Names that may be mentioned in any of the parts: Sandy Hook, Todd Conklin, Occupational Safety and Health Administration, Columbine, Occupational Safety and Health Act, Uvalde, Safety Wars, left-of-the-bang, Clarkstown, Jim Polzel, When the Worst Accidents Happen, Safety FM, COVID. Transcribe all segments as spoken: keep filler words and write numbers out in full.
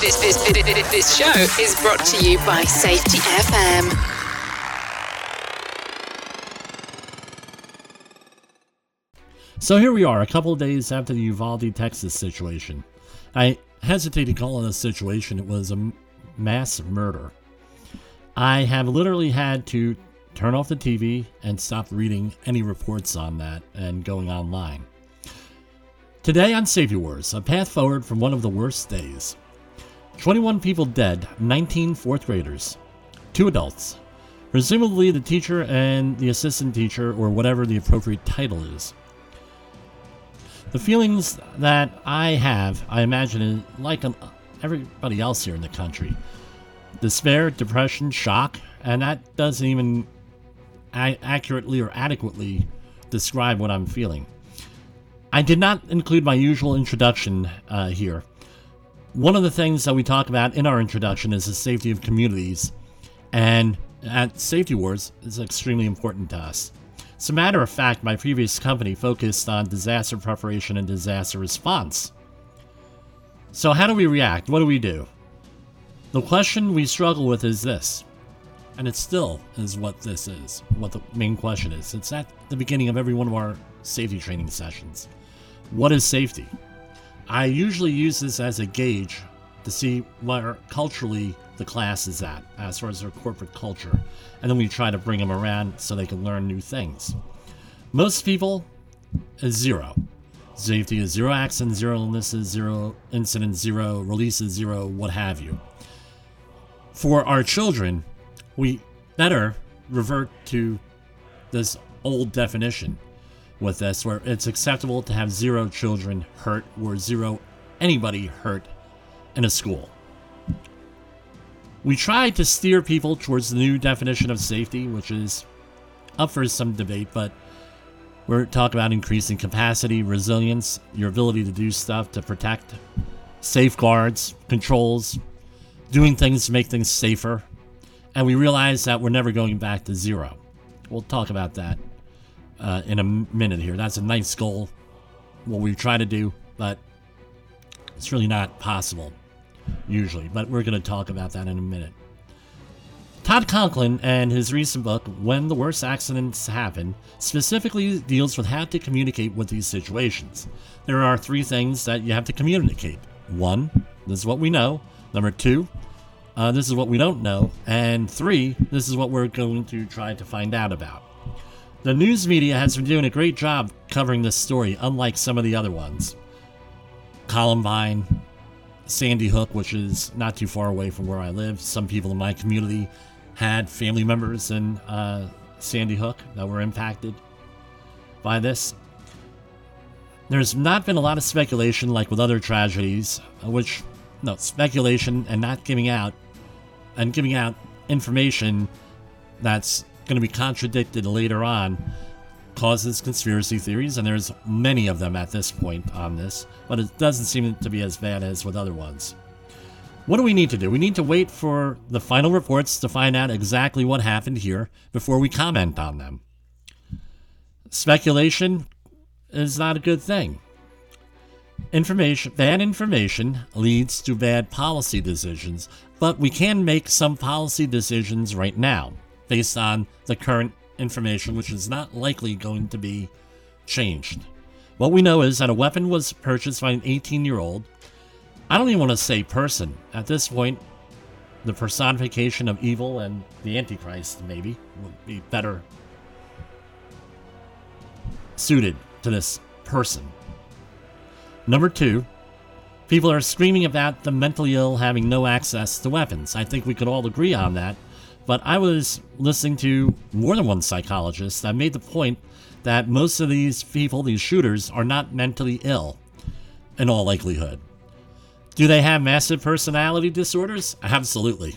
This, this, this, this show is brought to you by Safety F M. So here we are, a couple of days after the Uvalde, Texas situation. I hesitate to call it a situation. It was a m- mass murder. I have literally had to turn off the T V and stop reading any reports on that and going online. Today on Safety Wars, a path forward from one of the worst days. twenty-one people dead, nineteen fourth graders, two adults, presumably the teacher and the assistant teacher or whatever the appropriate title is. The feelings that I have, I imagine, like everybody else here in the country. Despair, depression, shock, and that doesn't even accurately or adequately describe what I'm feeling. I did not include my usual introduction uh, here. One of the things that we talk about in our introduction is the safety of communities, and at Safety Wars is extremely important to us. As a matter of fact, my previous company focused on disaster preparation and disaster response. So how do we react? What do we do? The question we struggle with is this, and it still is what this is, what the main question is. It's at the beginning of every one of our safety training sessions. What is safety? I usually use this as a gauge to see where culturally the class is at, as far as their corporate culture, and then we try to bring them around so they can learn new things. Most people is zero. Safety is zero accidents, zero illnesses, zero incidents, zero releases, zero what have you. For our children, we better revert to this old definition with this, where it's acceptable to have zero children hurt or zero anybody hurt in a school. We try to steer people towards the new definition of safety, which is up for some debate, but we're talking about increasing capacity, resilience, your ability to do stuff, to protect, safeguards, controls, doing things to make things safer. And we realize that we're never going back to zero. We'll talk about that uh, in a minute here. That's a nice goal, what we try to do, but it's really not possible. Usually, but we're going to talk about that in a minute. Todd Conklin and his recent book, When the Worst Accidents Happen, specifically deals with how to communicate with these situations. There are three things that you have to communicate. One, this is what we know. Number two, uh, this is what we don't know. And three, this is what we're going to try to find out about. The news media has been doing a great job covering this story, unlike some of the other ones. Columbine, Sandy Hook, which is not too far away from where I live. Some people in my community had family members in uh, Sandy Hook that were impacted by this. There's not been a lot of speculation like with other tragedies, which, no, speculation and not giving out, and giving out information that's going to be contradicted later on causes conspiracy theories, and there's many of them at this point on this, but it doesn't seem to be as bad as with other ones. What do we need to do? We need to wait for the final reports to find out exactly what happened here before we comment on them. Speculation is not a good thing. Information, bad information leads to bad policy decisions, but we can make some policy decisions right now based on the current information, which is not likely going to be changed. What we know is that a weapon was purchased by an eighteen-year-old. I don't even want to say person. At this point, the personification of evil and the Antichrist, maybe, would be better suited to this person. Number two, people are screaming about the mentally ill having no access to weapons. I think we could all agree on that. But I was listening to more than one psychologist that made the point that most of these people, these shooters, are not mentally ill in all likelihood. Do they have massive personality disorders? Absolutely.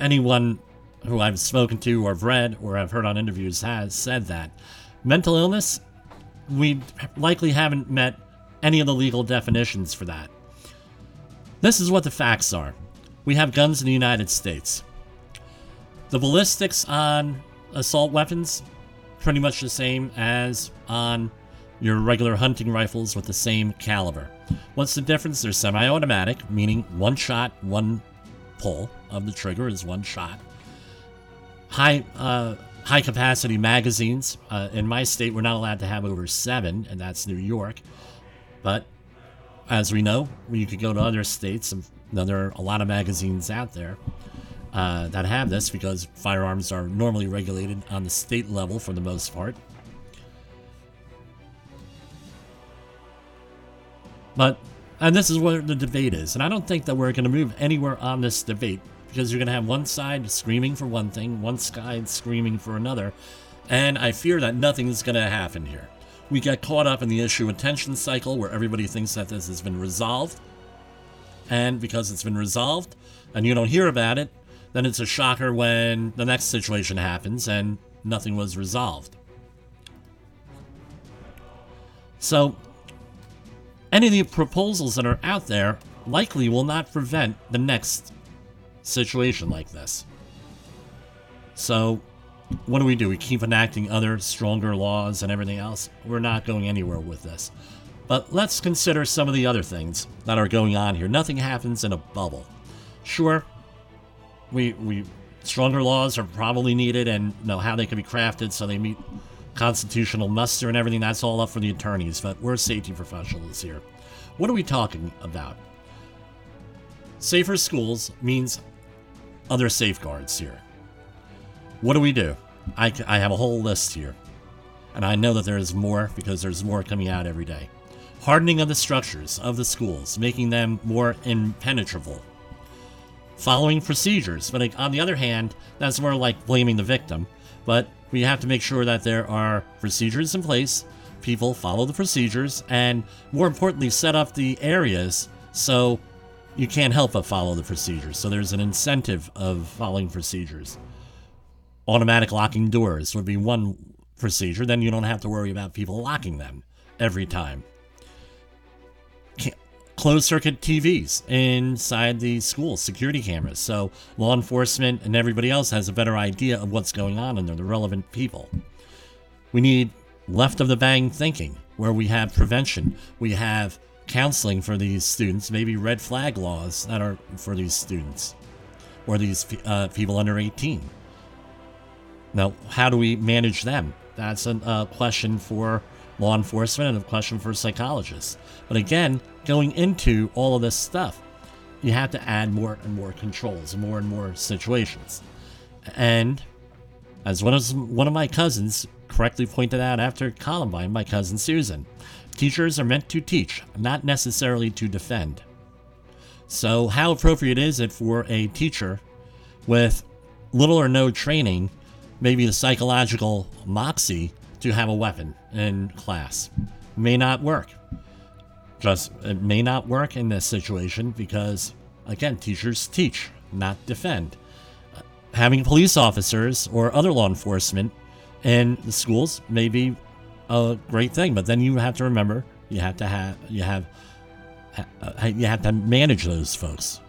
Anyone who I've spoken to or read or I've heard on interviews has said that. Mental illness, we likely haven't met any of the legal definitions for that. This is what the facts are. We have guns in the United States. The ballistics on assault weapons, pretty much the same as on your regular hunting rifles with the same caliber. What's the difference? They're semi-automatic, meaning one shot, one pull of the trigger is one shot. High uh, high capacity magazines. Uh, in my state, we're not allowed to have over seven, and that's New York. But as we know, you could go to other states, and there are a lot of magazines out there uh, that have this, because firearms are normally regulated on the state level for the most part. But, and this is where the debate is, and I don't think that we're going to move anywhere on this debate, because you're going to have one side screaming for one thing, one side screaming for another, and I fear that nothing is going to happen here. We get caught up in the issue attention cycle where everybody thinks that this has been resolved. And because it's been resolved and you don't hear about it, then it's a shocker when the next situation happens and nothing was resolved. So any of the proposals that are out there likely will not prevent the next situation like this. So what do we do? We keep enacting other stronger laws and everything else. We're not going anywhere with this. But let's consider some of the other things that are going on here. Nothing happens in a bubble. Sure, we we stronger laws are probably needed, and you know how they can be crafted so they meet constitutional muster and everything. That's all up for the attorneys, but we're safety professionals here. What are we talking about? Safer schools means other safeguards here. What do we do? I, I have a whole list here, and I know that there is more because there's more coming out every day. Hardening of the structures of the schools, making them more impenetrable. Following procedures, but on the other hand, that's more like blaming the victim, but we have to make sure that there are procedures in place, people follow the procedures, and more importantly, set up the areas so you can't help but follow the procedures. So there's an incentive of following procedures. Automatic locking doors would be one procedure. Then you don't have to worry about people locking them every time. Closed-circuit T Vs inside the school, security cameras. So law enforcement and everybody else has a better idea of what's going on, and they're the relevant people. We need left-of-the-bang thinking, where we have prevention. We have counseling for these students, maybe red flag laws that are for these students or these uh, people under eighteen. Now, how do we manage them? That's a uh, question for law enforcement and a question for psychologists. But again, going into all of this stuff, you have to add more and more controls, more and more situations. And as one of, one of my cousins correctly pointed out after Columbine, my cousin Susan, teachers are meant to teach, not necessarily to defend. So how appropriate is it for a teacher with little or no training, maybe the psychological moxie, to have a weapon in class? May not work. Just, it may not work in this situation because, again, teachers teach, not defend. Uh, having police officers or other law enforcement in the schools may be a great thing, but then you have to remember you have to have you have uh, you have to manage those folks.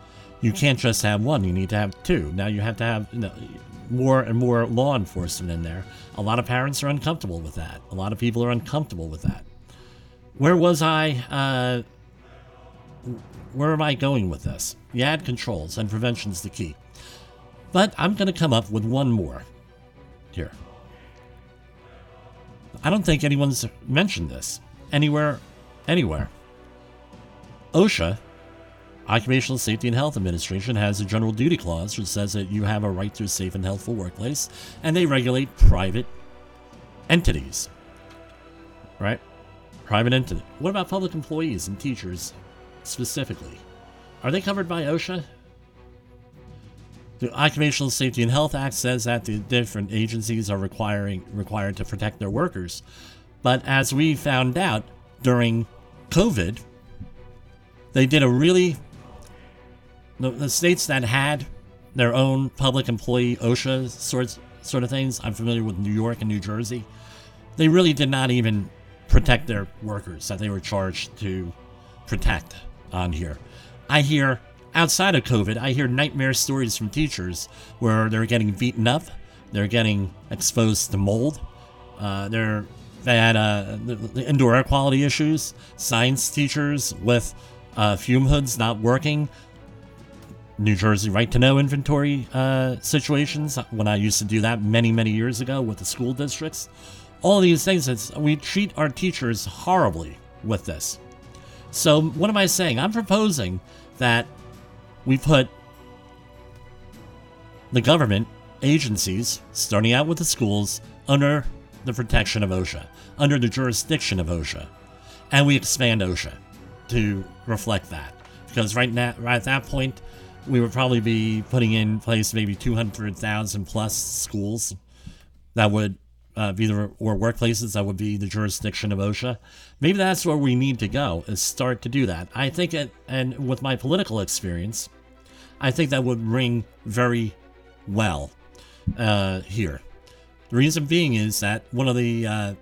You can't just have one. You need to have two. Now you have to have, you know, more and more law enforcement in there. A lot of parents are uncomfortable with that. A lot of people are uncomfortable with that. Where was I? Uh, where am I going with this? You add controls, and prevention's the key. But I'm going to come up with one more here. I don't think anyone's mentioned this anywhere, anywhere. OSHA, Occupational Safety and Health Administration, has a general duty clause which says that you have a right to a safe and healthful workplace, and they regulate private entities, right? Private entity. What about public employees and teachers specifically? Are they covered by OSHA? The Occupational Safety and Health Act says that the different agencies are requiring required to protect their workers, but as we found out during COVID, they did a really The, the states that had their own public employee OSHA sorts, sort of things, I'm familiar with New York and New Jersey, they really did not even protect their workers that they were charged to protect on here. I hear, outside of COVID, I hear nightmare stories from teachers where they're getting beaten up, they're getting exposed to mold, uh, they're They had uh, the indoor air quality issues, science teachers with uh, fume hoods not working, New Jersey right-to-know inventory uh, situations, when I used to do that many, many years ago with the school districts. All these things, it's, we treat our teachers horribly with this. So what am I saying? I'm proposing that we put the government agencies, starting out with the schools, under the protection of OSHA, under the jurisdiction of OSHA, and we expand OSHA to reflect that. Because right now, right at that point, we would probably be putting in place maybe two hundred thousand plus schools that would uh, be the, or workplaces that would be the jurisdiction of OSHA. Maybe that's where we need to go, is start to do that. I think it, and with my political experience, I think that would ring very well uh, here. The reason being is that one of the uh, uh,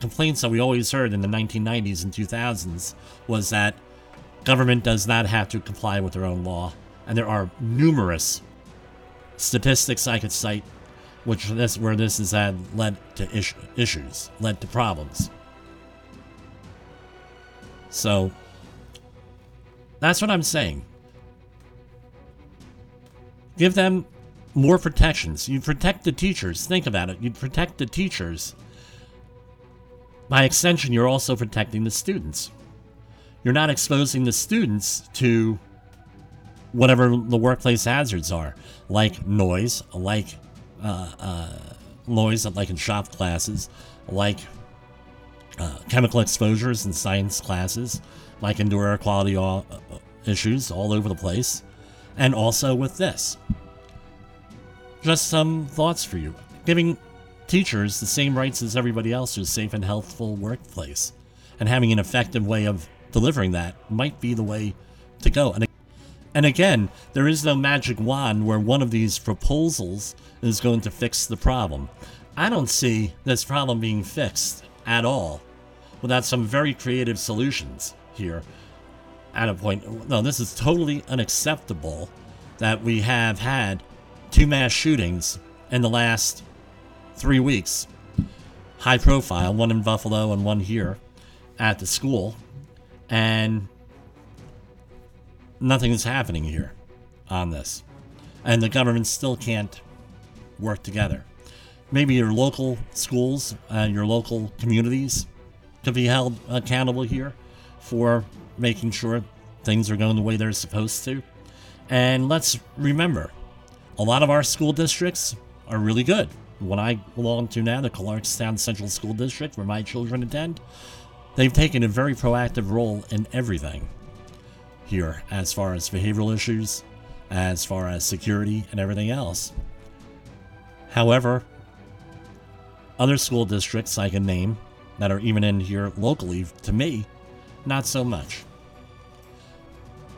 complaints that we always heard in the nineteen nineties and two thousands was that government does not have to comply with their own law. And there are numerous statistics I could cite which this, where this has had led to issue, issues, led to problems. So that's what I'm saying. Give them more protections. You protect the teachers. Think about it. You protect the teachers. By extension, you're also protecting the students. You're not exposing the students to whatever the workplace hazards are, like noise, like uh, uh, noise, like in shop classes, like uh, chemical exposures in science classes, like indoor air quality all, uh, issues all over the place, and also with this. Just some thoughts for you. Giving teachers the same rights as everybody else to a safe and healthful workplace, and having an effective way of delivering that might be the way to go. And And again, there is no magic wand where one of these proposals is going to fix the problem. I don't see this problem being fixed at all without some very creative solutions here at a point. No, this is totally unacceptable that we have had two mass shootings in the last three weeks. High profile, one in Buffalo and one here at the school. And nothing is happening here on this. And the government still can't work together. Maybe your local schools, uh, your local communities could be held accountable here for making sure things are going the way they're supposed to. And let's remember, a lot of our school districts are really good. What I belong to now, the Clarkstown Central School District, where my children attend, they've taken a very proactive role in everything here, as far as behavioral issues, as far as security and everything else. However, other school districts I can name that are even in here locally, to me, not so much.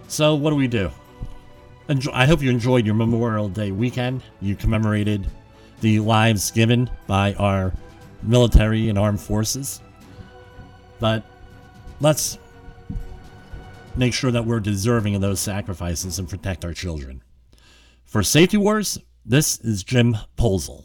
So what do we do? Enjoy, I hope you enjoyed your Memorial Day weekend. You commemorated the lives given by our military and armed forces. But let's make sure that we're deserving of those sacrifices and protect our children. For Safety Wars, this is Jim Polzel.